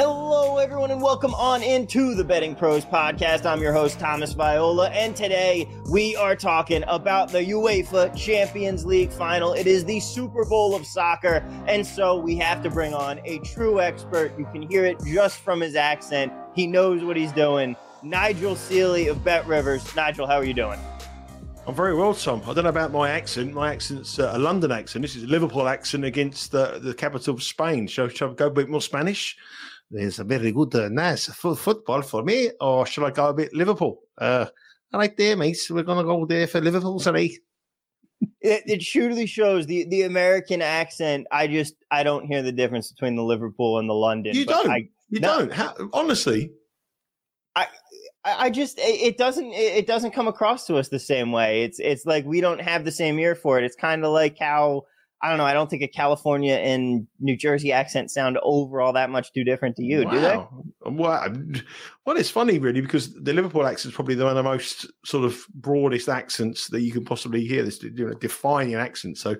Hello, everyone, and welcome on into the Betting Pros podcast. I'm your host, Thomas Viola, and today we are talking about the UEFA Champions League final. It is the Super Bowl of soccer, and so we have to bring on a true expert. You can hear it just from his accent. He knows what he's doing. Nigel Seely of Bet Rivers. Nigel, how are you doing? I'm very well, Tom. I don't know about my accent. My accent's a London accent. This is a Liverpool accent against the capital of Spain. Shall I go a bit more Spanish? There's a very good, nice football for me. Or shall I go a bit Liverpool? I like there, mate. We're going to go there for Liverpool today. It surely shows the American accent. I don't hear the difference between the Liverpool and the London. You don't. How, honestly. It doesn't come across to us the same way. It's like we don't have the same ear for it. It's kind of like how, I don't know, I don't think a California and New Jersey accent sound overall that much too different to you, do they? Well, it's funny, really, because the Liverpool accent is probably one of the most sort of broadest accents that you can possibly hear, this defining accent. So,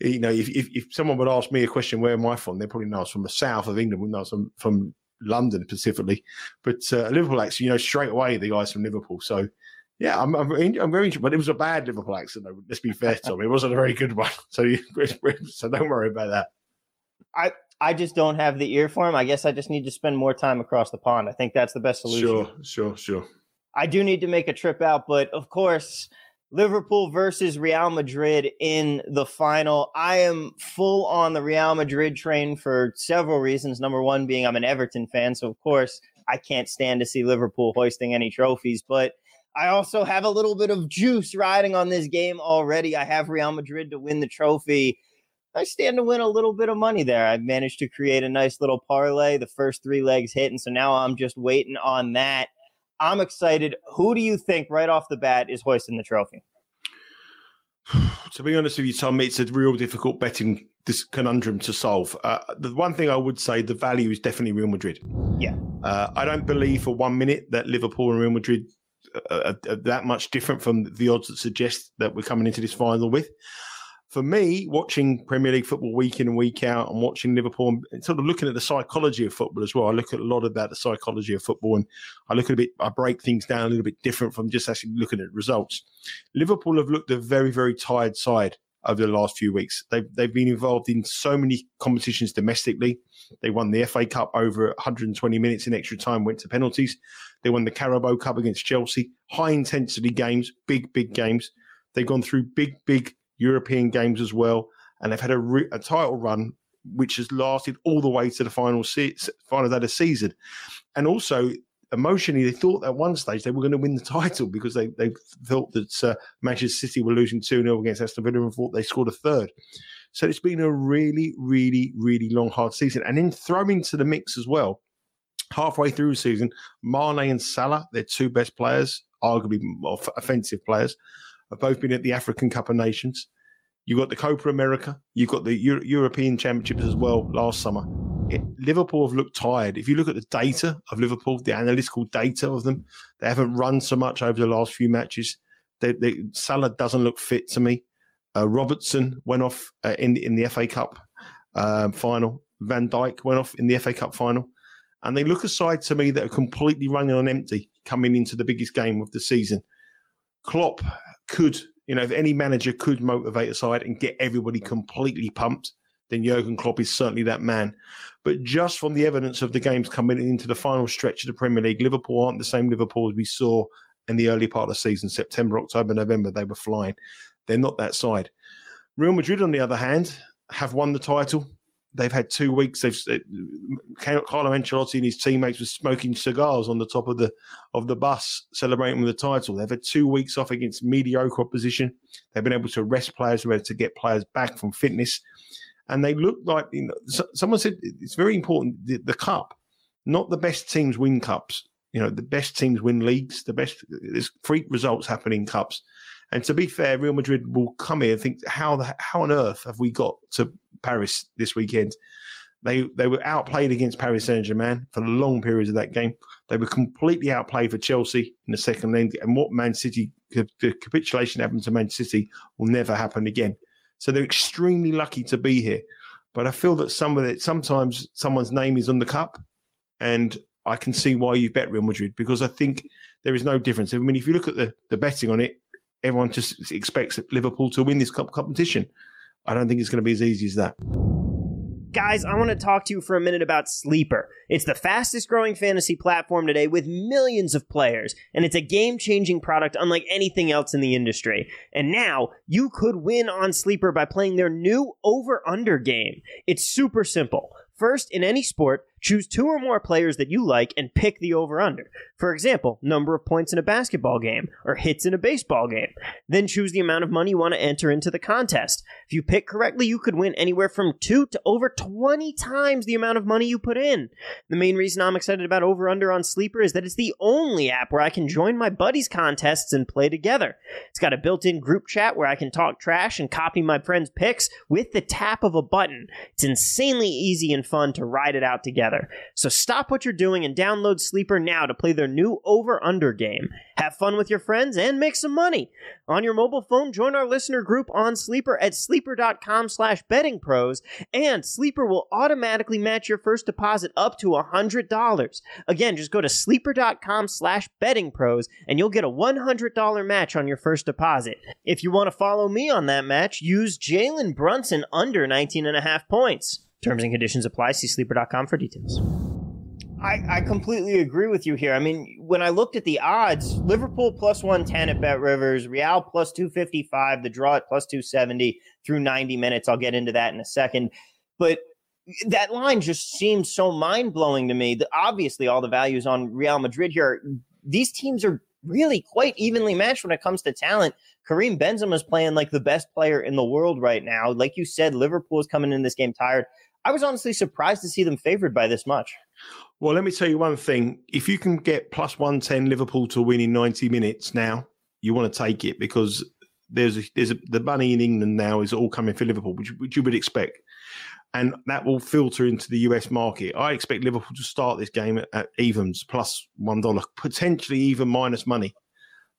you know, if someone would ask me a question, where am I from? They'd probably know I was from the south of England, wouldn't know I was from London specifically, but Liverpool accent, you know, straight away the guys from Liverpool. So, yeah, I'm very interested. But it was a bad Liverpool accent, though. Let's be fair, Tom. It wasn't a very good one. So don't worry about that. I just don't have the ear for him. I guess I just need to spend more time across the pond. I think that's the best solution. Sure. I do need to make a trip out, but of course, Liverpool versus Real Madrid in the final. I am full on the Real Madrid train for several reasons. Number one being I'm an Everton fan, so of course I can't stand to see Liverpool hoisting any trophies. But I also have a little bit of juice riding on this game already. I have Real Madrid to win the trophy. I stand to win a little bit of money there. I've managed to create a nice little parlay. The first three legs hit, and so now I'm just waiting on that. I'm excited. Who do you think right off the bat is hoisting the trophy? To be honest with you, Tom, it's a real difficult betting conundrum to solve. The one thing I would say, the value is definitely Real Madrid. Yeah. I don't believe for 1 minute that Liverpool and Real Madrid are that much different from the odds that suggest that we're coming into this final with. For me, watching Premier League football week in and week out and watching Liverpool and sort of looking at the psychology of football as well. I look at a lot about the psychology of football and I break things down a little bit different from just actually looking at results. Liverpool have looked a very, very tired side over the last few weeks. They've been involved in so many competitions domestically. They won the FA Cup over 120 minutes in extra time, went to penalties. They won the Carabao Cup against Chelsea. High intensity games, big games. They've gone through big European games as well, and they've had a title run which has lasted all the way to the final day of the season. And also, emotionally, they thought at one stage they were going to win the title because they felt that Manchester City were losing 2-0 against Aston Villa and thought they scored a third. So it's been a really, really, really long, hard season. And then thrown into the mix as well, halfway through the season, Mane and Salah, their two best players, arguably more offensive players, have both been at the African Cup of Nations. You've got the Copa America. You've got the European Championships as well last summer. Liverpool have looked tired. If you look at the data of Liverpool, the analytical data of them, they haven't run so much over the last few matches. Salah doesn't look fit to me. Robertson went off in the FA Cup final. Van Dijk went off in the FA Cup final. And they look aside to me that are completely running on empty coming into the biggest game of the season. Klopp could, you know, if any manager could motivate a side and get everybody completely pumped, then Jurgen Klopp is certainly that man. But just from the evidence of the games coming into the final stretch of the Premier League, Liverpool aren't the same Liverpool as we saw in the early part of the season, September, October, November, they were flying. They're not that side. Real Madrid, on the other hand, have won the title. They've had 2 weeks. Carlo Ancelotti and his teammates were smoking cigars on the top of the bus, celebrating with the title. They've had 2 weeks off against mediocre opposition. They've been able to rest players, able to get players back from fitness, and they look like, you know, someone said it's very important. The cup, not the best teams win cups. You know, the best teams win leagues. The best, there's freak results happen in cups. And to be fair, Real Madrid will come here and think, how on earth have we got to Paris this weekend? They were outplayed against Paris Saint-Germain for long periods of that game. They were completely outplayed for Chelsea in the second leg. And what Man City, the capitulation happened to Man City, will never happen again. So they're extremely lucky to be here. But I feel that sometimes someone's name is on the cup And I can see why you bet Real Madrid, because I think there is no difference. I mean, if you look at the betting on it, everyone just expects Liverpool to win this cup competition. I don't think it's going to be as easy as that. Guys, I want to talk to you for a minute about Sleeper. It's the fastest growing fantasy platform today with millions of players, and it's a game-changing product unlike anything else in the industry. And now, you could win on Sleeper by playing their new over-under game. It's super simple. First, in any sport, choose two or more players that you like and pick the over-under. For example, number of points in a basketball game or hits in a baseball game. Then choose the amount of money you want to enter into the contest. If you pick correctly, you could win anywhere from 2 to over 20 times the amount of money you put in. The main reason I'm excited about over-under on Sleeper is that it's the only app where I can join my buddies' contests and play together. It's got a built-in group chat where I can talk trash and copy my friends' picks with the tap of a button. It's insanely easy and fun to ride it out together. So stop what you're doing and download Sleeper now to play their new over-under game. Have fun with your friends and make some money. On your mobile phone, join our listener group on Sleeper at sleeper.com/bettingpros, and Sleeper will automatically match your first deposit up to $100. Again, just go to sleeper.com/bettingpros, and you'll get a $100 match on your first deposit. If you want to follow me on that match, use Jalen Brunson under 19.5 points. Terms and conditions apply. See sleeper.com for details. I completely agree with you here. I mean, when I looked at the odds, Liverpool +110 at Bet Rivers, Real +255, the draw at +270 through 90 minutes. I'll get into that in a second. But that line just seems so mind-blowing to me. Obviously, all the values on Real Madrid here. These teams are really quite evenly matched when it comes to talent. Karim Benzema is playing like the best player in the world right now. Like you said, Liverpool is coming in this game tired. I was honestly surprised to see them favored by this much. Well, let me tell you one thing. If you can get +110 Liverpool to win in 90 minutes now, you want to take it, because the money in England now is all coming for Liverpool, which you would expect. And that will filter into the US market. I expect Liverpool to start this game at evens, +$1, potentially even minus money.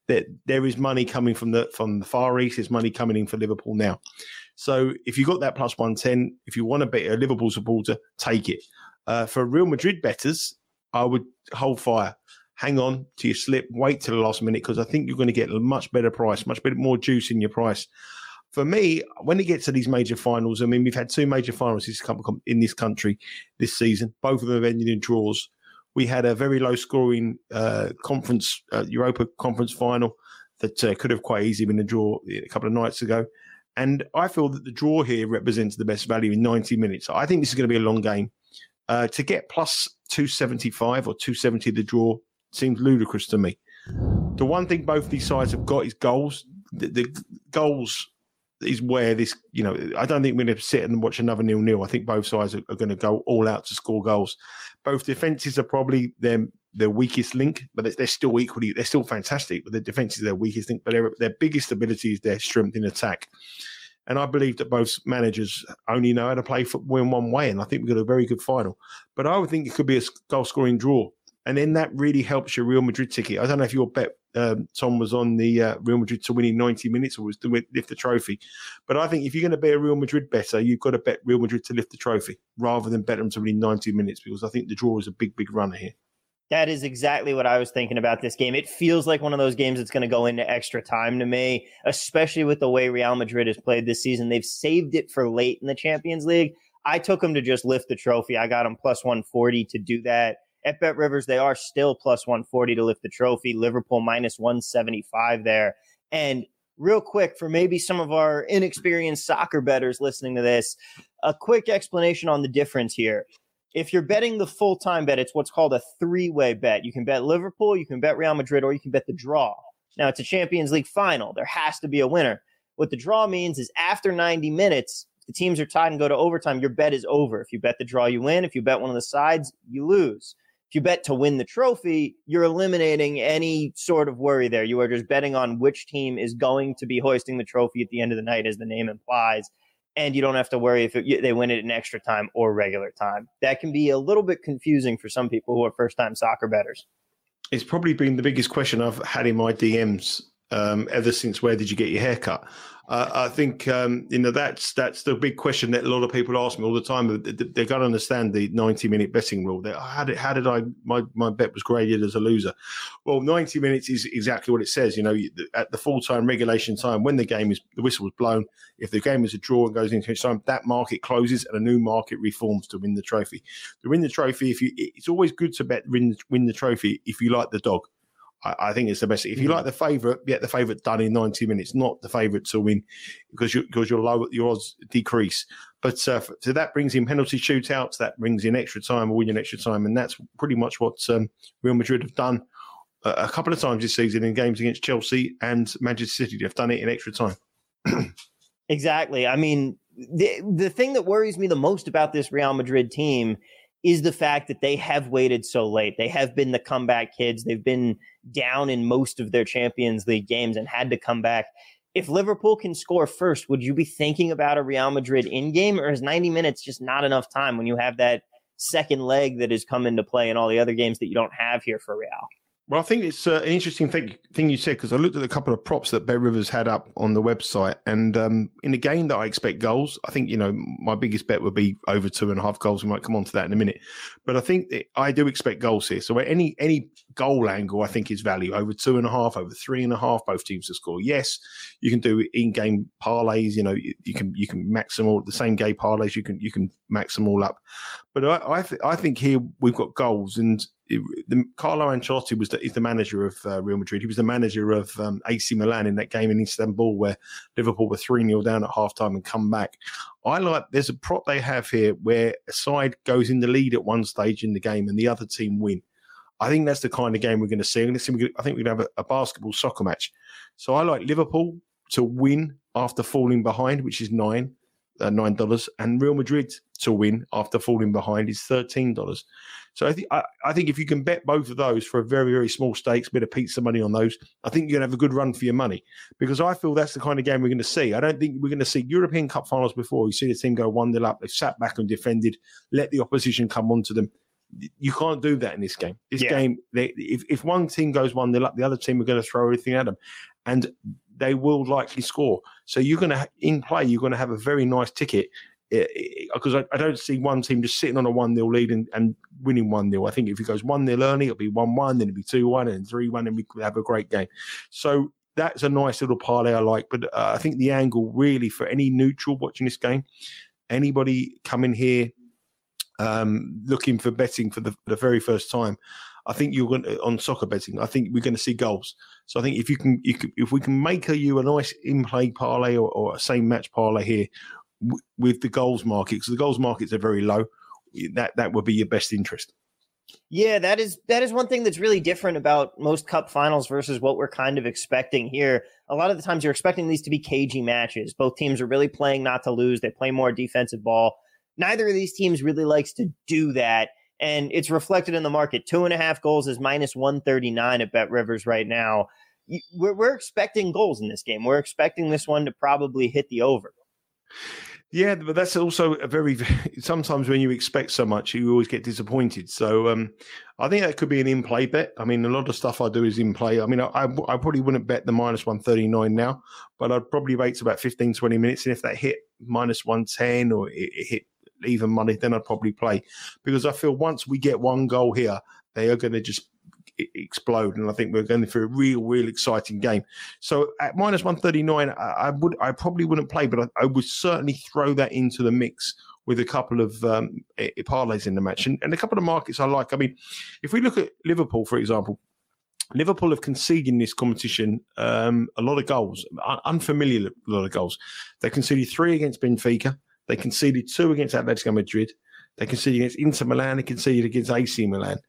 There is money coming from the Far East. There's money coming in for Liverpool now. So if you got that +110, if you want to bet a Liverpool supporter, take it. For Real Madrid bettors, I would hold fire. Hang on to your slip. Wait till the last minute, because I think you're going to get a much better price, much better, more juice in your price. For me, when it gets to these major finals, I mean, we've had two major finals in this country this season. Both of them have ended in draws. We had a very low-scoring Europa Conference final that could have quite easily been a draw a couple of nights ago. And I feel that the draw here represents the best value in 90 minutes. I think this is going to be a long game. To get +275 or 270 the draw seems ludicrous to me. The one thing both these sides have got is goals. The goals is where this, you know, I don't think we're going to sit and watch another 0-0. I think both sides are going to go all out to score goals. Both defences are probably their weakest link, but they're still fantastic, but the defence is their weakest link, but their biggest ability is their strength in attack. And I believe that both managers only know how to play football in one way, and I think we've got a very good final. But I would think it could be a goal-scoring draw, and then that really helps your Real Madrid ticket. I don't know if your bet, Tom, was on the Real Madrid to win in 90 minutes or was to lift the trophy. But I think if you're going to be a Real Madrid better, you've got to bet Real Madrid to lift the trophy rather than bet them to win in 90 minutes, because I think the draw is a big, big runner here. That is exactly what I was thinking about this game. It feels like one of those games that's going to go into extra time to me, especially with the way Real Madrid has played this season. They've saved it for late in the Champions League. I took them to just lift the trophy. I got them +140 to do that. At Bet Rivers, they are still +140 to lift the trophy. Liverpool -175 there. And real quick, for maybe some of our inexperienced soccer bettors listening to this, a quick explanation on the difference here. If you're betting the full-time bet, it's what's called a three-way bet. You can bet Liverpool, you can bet Real Madrid, or you can bet the draw. Now, it's a Champions League final. There has to be a winner. What the draw means is after 90 minutes, if the teams are tied and go to overtime, your bet is over. If you bet the draw, you win. If you bet one of the sides, you lose. If you bet to win the trophy, you're eliminating any sort of worry there. You are just betting on which team is going to be hoisting the trophy at the end of the night, as the name implies. And you don't have to worry if they win it in extra time or regular time. That can be a little bit confusing for some people who are first-time soccer bettors. It's probably been the biggest question I've had in my DMs ever since Where Did You Get Your Haircut? I think that's the big question that a lot of people ask me all the time. They got to understand the 90-minute betting rule. How did my bet was graded as a loser? Well, 90 minutes is exactly what it says. You know, at the full time regulation time, when the whistle is blown, if the game is a draw and goes into extra time, that market closes and a new market reforms to win the trophy. To win the trophy, it's always good to bet win the trophy if you like the dog. I think it's the best. If you like the favourite, get the favourite done in 90 minutes, not the favourite to win, because your odds decrease. But so that brings in penalty shootouts, that brings in extra time, or in extra time, and that's pretty much what Real Madrid have done a couple of times this season in games against Chelsea and Manchester City. They've done it in extra time. Exactly. I mean, the thing that worries me the most about this Real Madrid team is the fact that they have waited so late. They have been the comeback kids. They've been down in most of their Champions League games and had to come back. If Liverpool can score first, would you be thinking about a Real Madrid in-game, or is 90 minutes just not enough time when you have that second leg that has come into play and all the other games that you don't have here for Real? Well, I think it's an interesting thing you said, because I looked at a couple of props that Bet Rivers had up on the website, and in a game that I expect goals, I think, you know, my biggest bet would be over 2.5 goals. We might come on to that in a minute, but I think that I do expect goals here. So any goal angle, I think, is value over 2.5, over 3.5. Both teams to score. Yes, you can do in-game parlays. You know, you can max them all, the same game parlays. You can max them all up, but I think here we've got goals. And Carlo Ancelotti is the manager of Real Madrid. He was the manager of AC Milan in that game in Istanbul where Liverpool were 3-0 down at halftime and come back. There's a prop they have here where a side goes in the lead at one stage in the game and the other team win. I think that's the kind of game we're going to see. I think we're going to have a basketball soccer match. So I like Liverpool to win after falling behind, which is $9, and Real Madrid to win after falling behind is $13. So I think if you can bet both of those for a very, very small stakes, bit of pizza money on those, I think you're going to have a good run for your money, because I feel that's the kind of game we're going to see. I don't think we're going to see European Cup finals before. You see the team go 1-0 up, they've sat back and defended, let the opposition come onto them. You can't do that in this game. This game, if one team goes 1-0 up, the other team are going to throw everything at them, and they will likely score. So you're going to have a very nice ticket, because I don't see one team just sitting on a 1-0 lead and winning 1-0. I think if it goes 1-0 early, it'll be 1-1, then it'll be 2-1, and 3-1, and we could have a great game. So that's a nice little parlay I like. But I think the angle really for any neutral watching this game, anybody coming here looking for betting for the very first time, I think you're going to, on soccer betting, I think we're going to see goals. So I think if we can make you a nice in-play parlay or a same-match parlay here with the goals market, because the goals markets are very low, that would be your best interest. Yeah, that is one thing that's really different about most cup finals versus what we're kind of expecting here. A lot of the times you're expecting these to be cagey matches. Both teams are really playing not to lose. They play more defensive ball. Neither of these teams really likes to do that, and it's reflected in the market. 2.5 goals is -139 at Bet Rivers right now. We're expecting goals in this game. We're expecting this one to probably hit the over. Yeah, but that's also sometimes when you expect so much, you always get disappointed. So I think that could be an in-play bet. I mean, a lot of stuff I do is in-play. I mean, I probably wouldn't bet the -139 now, but I'd probably wait to about 15, 20 minutes. And if that hit -110 or it hit even money, then I'd probably play, because I feel once we get one goal here, they are going to just explode, and I think we're going for a real exciting game. So at -139, I probably wouldn't play, but I would certainly throw that into the mix with a couple of parlays in the match and a couple of markets I like. I mean, if we look at Liverpool, for example, Liverpool have conceded in this competition a lot of goals, unfamiliar a lot of goals. They conceded 3 against Benfica. They conceded 2 against Atletico Madrid. They conceded against Inter Milan. They conceded against AC Milan.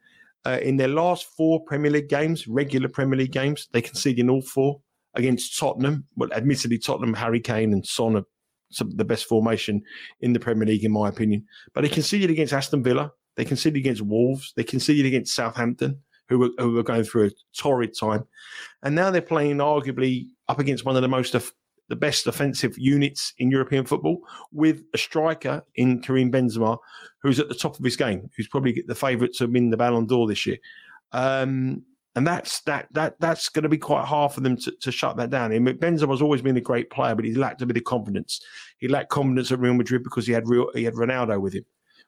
In their last 4 Premier League games, regular Premier League games, they conceded in all 4 against Tottenham. Well, admittedly, Tottenham, Harry Kane and Son are some of the best formation in the Premier League, in my opinion. But they conceded against Aston Villa. They conceded against Wolves. They conceded against Southampton, who were going through a torrid time. And now they're playing arguably up against one of the best offensive units in European football, with a striker in Karim Benzema, who's at the top of his game, who's probably the favourite to win the Ballon d'Or this year. And that's going to be quite hard for them to shut that down. I mean, Benzema's always been a great player, but he lacked a bit of confidence. He lacked confidence at Real Madrid because he had Ronaldo with him.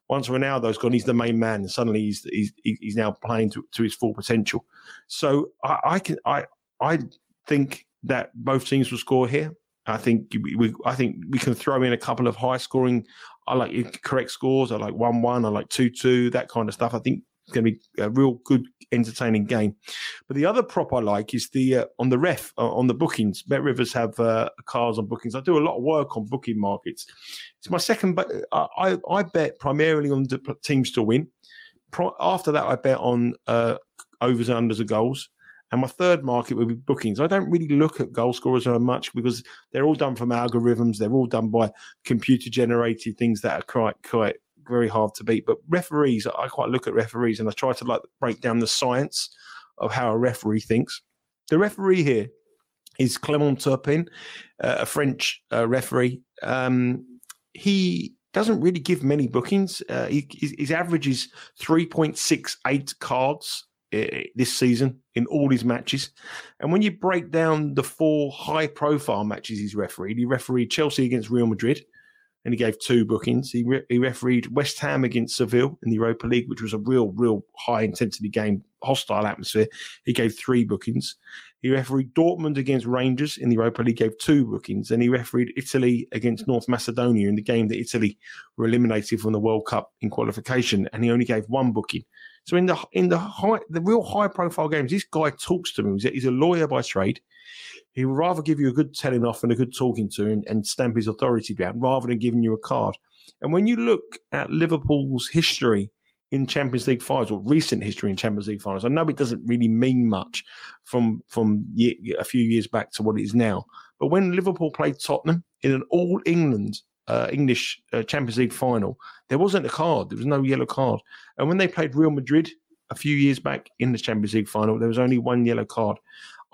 Once Ronaldo's gone, he's the main man. Suddenly he's now playing to his full potential. So I think that both teams will score here. I think we can throw in a couple of high scoring. I like correct scores. I like 1-1. I like 2-2. That kind of stuff. I think it's going to be a real good, entertaining game. But the other prop I like is the on the ref, on the bookings. Bet Rivers have cars on bookings. I do a lot of work on booking markets. It's my second, but I bet primarily on the teams to win. After that, I bet on overs and unders of goals. And my third market would be bookings. I don't really look at goal scorers so much because they're all done from algorithms. They're all done by computer-generated things that are quite very hard to beat. But referees, I quite look at referees, and I try to like break down the science of how a referee thinks. The referee here is Clément Turpin, a French referee. He doesn't really give many bookings. His average is 3.68 cards this season in all his matches. And when you break down the four high-profile matches he's refereed, he refereed Chelsea against Real Madrid, and he gave two bookings. He refereed West Ham against Seville in the Europa League, which was a real high-intensity game, hostile atmosphere. He gave three bookings. He refereed Dortmund against Rangers in the Europa League, gave two bookings. And he refereed Italy against North Macedonia in the game that Italy were eliminated from the World Cup in qualification, and he only gave one booking. So in the real high-profile games, this guy talks to me. He's a lawyer by trade. He would rather give you a good telling off and a good talking to and stamp his authority down rather than giving you a card. And when you look at Liverpool's history in Champions League finals, or recent history in Champions League finals, I know it doesn't really mean much from a few years back to what it is now. But when Liverpool played Tottenham in an all-England English Champions League final, there wasn't a card. There was no yellow card. And when they played Real Madrid a few years back in the Champions League final, there was only one yellow card.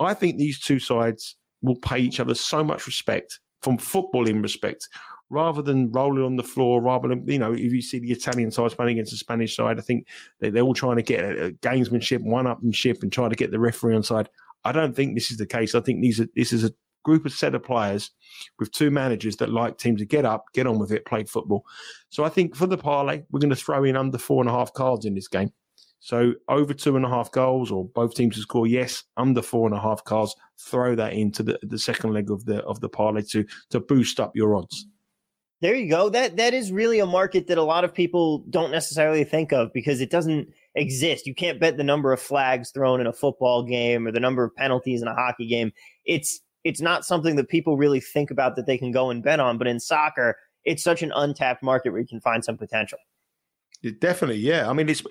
I think these two sides will pay each other so much respect, from footballing respect, rather than rolling on the floor, rather than, you know, if you see the Italian side playing against the Spanish side, I think they're all trying to get a gamesmanship, one-upmanship, and try to get the referee on side. I don't think this is the case. I think this is a group of set of players with two managers that like teams to get up, get on with it, play football. So I think for the parlay, we're going to throw in under 4.5 cards in this game. So over 2.5 goals, or both teams to score, yes, under 4.5 cards, throw that into the second leg of the parlay to boost up your odds. There you go. That is really a market that a lot of people don't necessarily think of because it doesn't exist. You can't bet the number of flags thrown in a football game or the number of penalties in a hockey game. It's not something that people really think about that they can go and bet on. But in soccer, it's such an untapped market where you can find some potential. It definitely, yeah. I mean, it's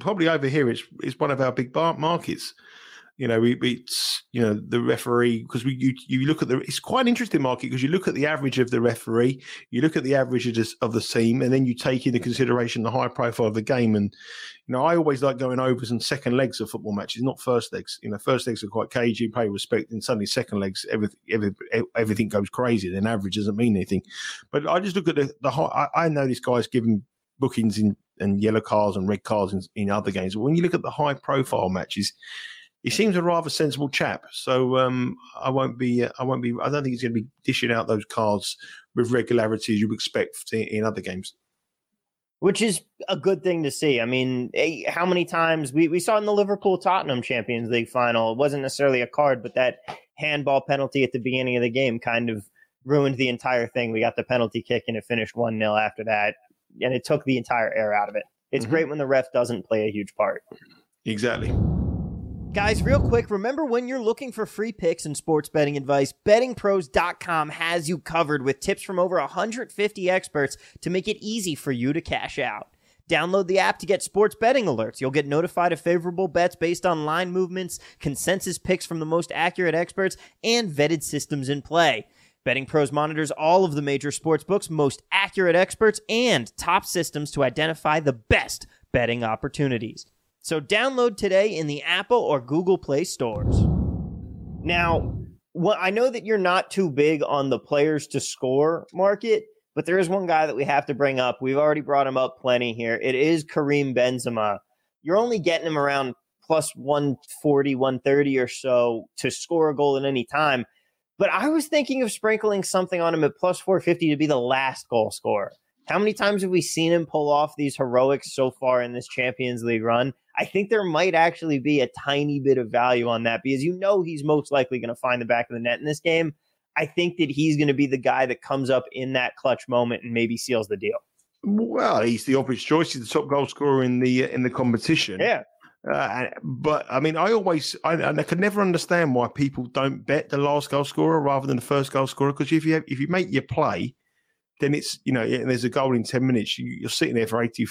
probably over here. It's one of our big markets. You know, the referee, because you look at it's quite an interesting market because you look at the average of the referee, you look at the average of the team, and then you take into consideration the high profile of the game. And, you know, I always like going overs and second legs of football matches, not first legs. You know, first legs are quite cagey, pay respect, and suddenly second legs, everything goes crazy. Then average doesn't mean anything. But I just look at the high. I know this guy's given bookings in and yellow cards and red cards in other games. But when you look at the high profile matches, he seems a rather sensible chap. So I don't think he's going to be dishing out those cards with regularity as you would expect in other games. Which is a good thing to see. I mean, how many times we saw in the Liverpool-Tottenham Champions League final, it wasn't necessarily a card, but that handball penalty at the beginning of the game kind of ruined the entire thing. We got the penalty kick and it finished 1-0 after that. And it took the entire air out of it. It's great when the ref doesn't play a huge part. Exactly. Guys, real quick, remember when you're looking for free picks and sports betting advice, bettingpros.com has you covered with tips from over 150 experts to make it easy for you to cash out. Download the app to get sports betting alerts. You'll get notified of favorable bets based on line movements, consensus picks from the most accurate experts, and vetted systems in play. Betting Pros monitors all of the major sportsbooks, most accurate experts, and top systems to identify the best betting opportunities. So download today in the Apple or Google Play stores. Now, I know that you're not too big on the players to score market, but there is one guy that we have to bring up. We've already brought him up plenty here. It is Karim Benzema. You're only getting him around plus 140, 130 or so to score a goal at any time. But I was thinking of sprinkling something on him at plus 450 to be the last goal scorer. How many times have we seen him pull off these heroics so far in this Champions League run? I think there might actually be a tiny bit of value on that because you know he's most likely going to find the back of the net in this game. I think that he's going to be the guy that comes up in that clutch moment and maybe seals the deal. Well, he's the obvious choice. He's the top goal scorer in the competition. Yeah. But I mean, I can never understand why people don't bet the last goal scorer rather than the first goal scorer. Because if you make your play, then it's, you know, and there's a goal in 10 minutes, you're sitting there for 80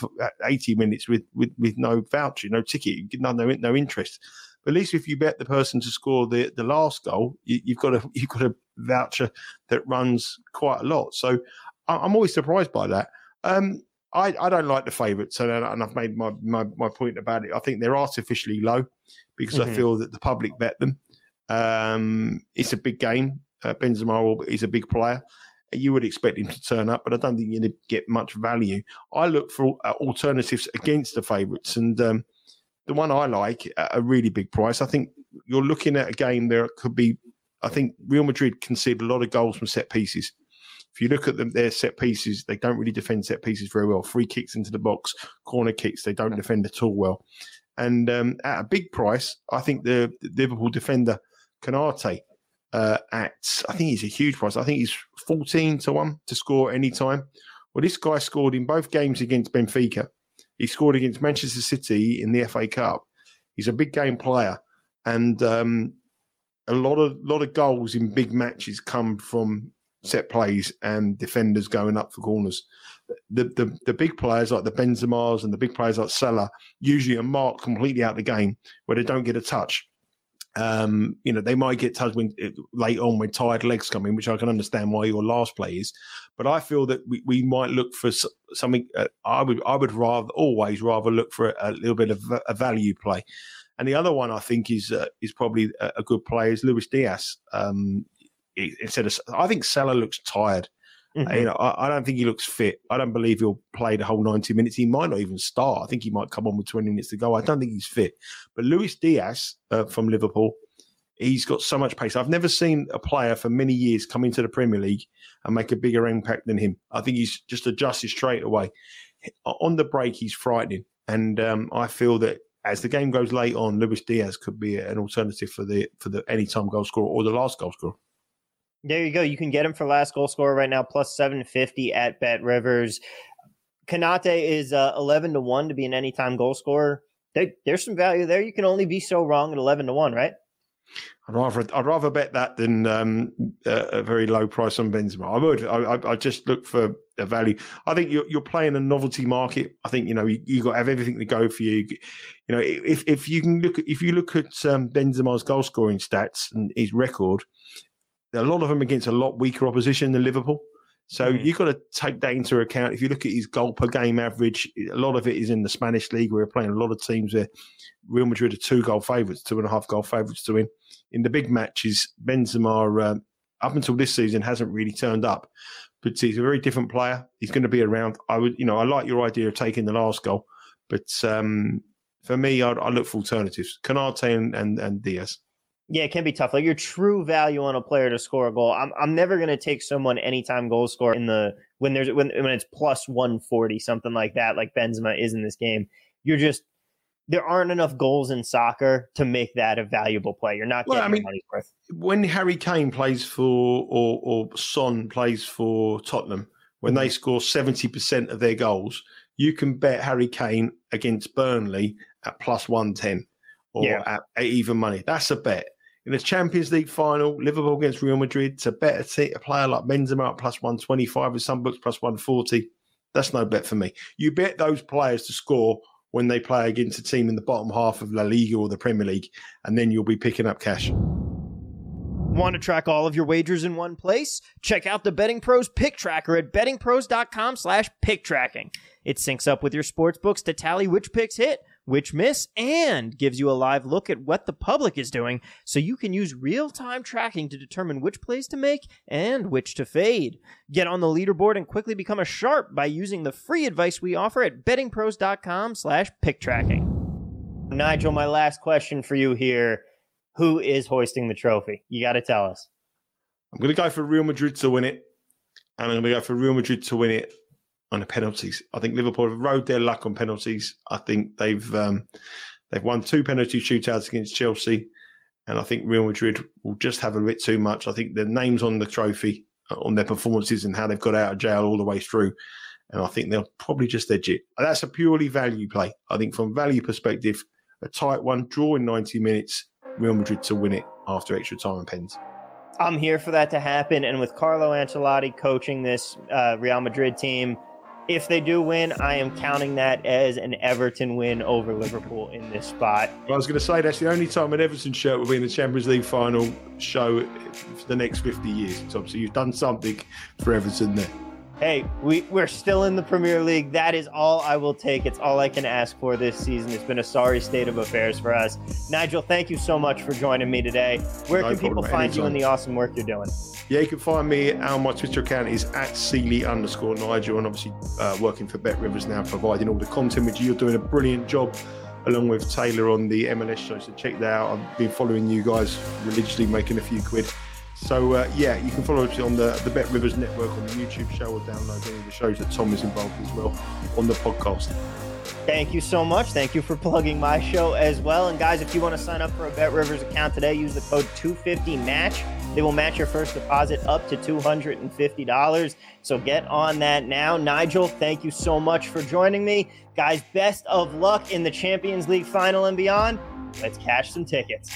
minutes with no voucher, no ticket, no interest. But at least if you bet the person to score the last goal, you've got a voucher that runs quite a lot. So I'm always surprised by that. I don't like the favourites, and I've made my point about it. I think they're artificially low because I feel that the public bet them. It's a big game. Benzema is a big player. You would expect him to turn up, but I don't think you're going to get much value. I look for alternatives against the favourites, and the one I like at a really big price. I think you're looking at a game there could be. I think Real Madrid conceded a lot of goals from set pieces. If you look at them, their set pieces, they don't really defend set pieces very well. Free kicks into the box, corner kicks, they don't defend at all well. And at a big price, I think the Liverpool defender Kanate I think he's a huge price. I think he's 14-1 to score any time. Well, this guy scored in both games against Benfica. He scored against Manchester City in the FA Cup. He's a big game player, and a lot of goals in big matches come from set plays and defenders going up for corners. The big players like the Benzemas and the big players like Salah usually are marked completely out of the game where they don't get a touch. They might get touched late on when tired legs come in, which I can understand why your last play is. But I feel that we might look for something. I would always rather look for a little bit of a value play. And the other one I think is probably a good play is Luis Diaz. I think Salah looks tired. Mm-hmm. I don't think he looks fit. I don't believe he'll play the whole 90 minutes. He might not even start. I think he might come on with 20 minutes to go. I don't think he's fit. But Luis Diaz from Liverpool, he's got so much pace. I've never seen a player for many years come into the Premier League and make a bigger impact than him. I think he's just adjusted straight away. On the break, he's frightening. And I feel that as the game goes late on, Luis Diaz could be an alternative for the anytime goal scorer or the last goal scorer. There you go. You can get him for last goal scorer right now, plus 750 at Bet Rivers. Kanate is 11-1 to be an anytime goal scorer. There's some value there. You can only be so wrong at 11-1, right? I'd rather bet that than a very low price on Benzema. I would. I just look for a value. I think you're playing a novelty market. I think you got to have everything to go for you. You know, if you look at Benzema's goal scoring stats and his record. A lot of them against a lot weaker opposition than Liverpool. So you've got to take that into account. If you look at his goal per game average, a lot of it is in the Spanish league. We're playing a lot of teams where Real Madrid are 2.5 goal favourites to win. In the big matches, Benzema, up until this season, hasn't really turned up. But he's a very different player. He's going to be around. I like your idea of taking the last goal. But for me, I look for alternatives. Kanate and Diaz. Yeah, it can be tough. Like your true value on a player to score a goal. I'm never going to take someone anytime goal scorer when it's plus 140, something like that, like Benzema is in this game. There aren't enough goals in soccer to make that a valuable play. You're not getting money's worth. When Harry Kane plays for or Son plays for Tottenham, when they score 70% of their goals, you can bet Harry Kane against Burnley at plus 110 at even money. That's a bet. In the Champions League final, Liverpool against Real Madrid, to bet a player like Benzema at plus 125 with some books plus 140, that's no bet for me. You bet those players to score when they play against a team in the bottom half of La Liga or the Premier League, and then you'll be picking up cash. Want to track all of your wagers in one place? Check out the Betting Pros Pick Tracker at bettingpros.com/picktracking. It syncs up with your sports books to tally which picks hit, which miss, and gives you a live look at what the public is doing, so you can use real-time tracking to determine which plays to make and which to fade. Get on the leaderboard and quickly become a sharp by using the free advice we offer at bettingpros.com/picktracking. Nigel, my last question for you here. Who is hoisting the trophy? You got to tell us. I'm going to go for Real Madrid to win it. And I'm going to go for Real Madrid to win it on the penalties. I think Liverpool have rode their luck on penalties. I think they've won two penalty shootouts against Chelsea. And I think Real Madrid will just have a bit too much. I think the names on the trophy, on their performances and how they've got out of jail all the way through. And I think they'll probably just edge it. That's a purely value play. I think from value perspective, a tight one, draw in 90 minutes, Real Madrid to win it after extra time and pens. I'm here for that to happen. And with Carlo Ancelotti coaching this Real Madrid team, if they do win, I am counting that as an Everton win over Liverpool in this spot. I was going to say, that's the only time an Everton shirt will be in the Champions League final show for the next 50 years. So obviously you've done something for Everton there. Hey, we're still in the Premier League. That is all I will take. It's all I can ask for this season. It's been a sorry state of affairs for us. Nigel, thank you so much for joining me today. Where can people find you and the awesome work you're doing? Yeah, you can find me on my Twitter account is @Seely_Nigel, and obviously working for Bet Rivers now, providing all the content, which you're doing a brilliant job along with Taylor on the MLS show. So check that out. I've been following you guys religiously, making a few quid. So, yeah, you can follow us on the Bet Rivers Network on the YouTube show, or download any of the shows that Tom is involved as well on the podcast. Thank you so much. Thank you for plugging my show as well. And, guys, if you want to sign up for a Bet Rivers account today, use the code 250MATCH. They will match your first deposit up to $250. So get on that now. Nigel, thank you so much for joining me. Guys, best of luck in the Champions League final and beyond. Let's cash some tickets.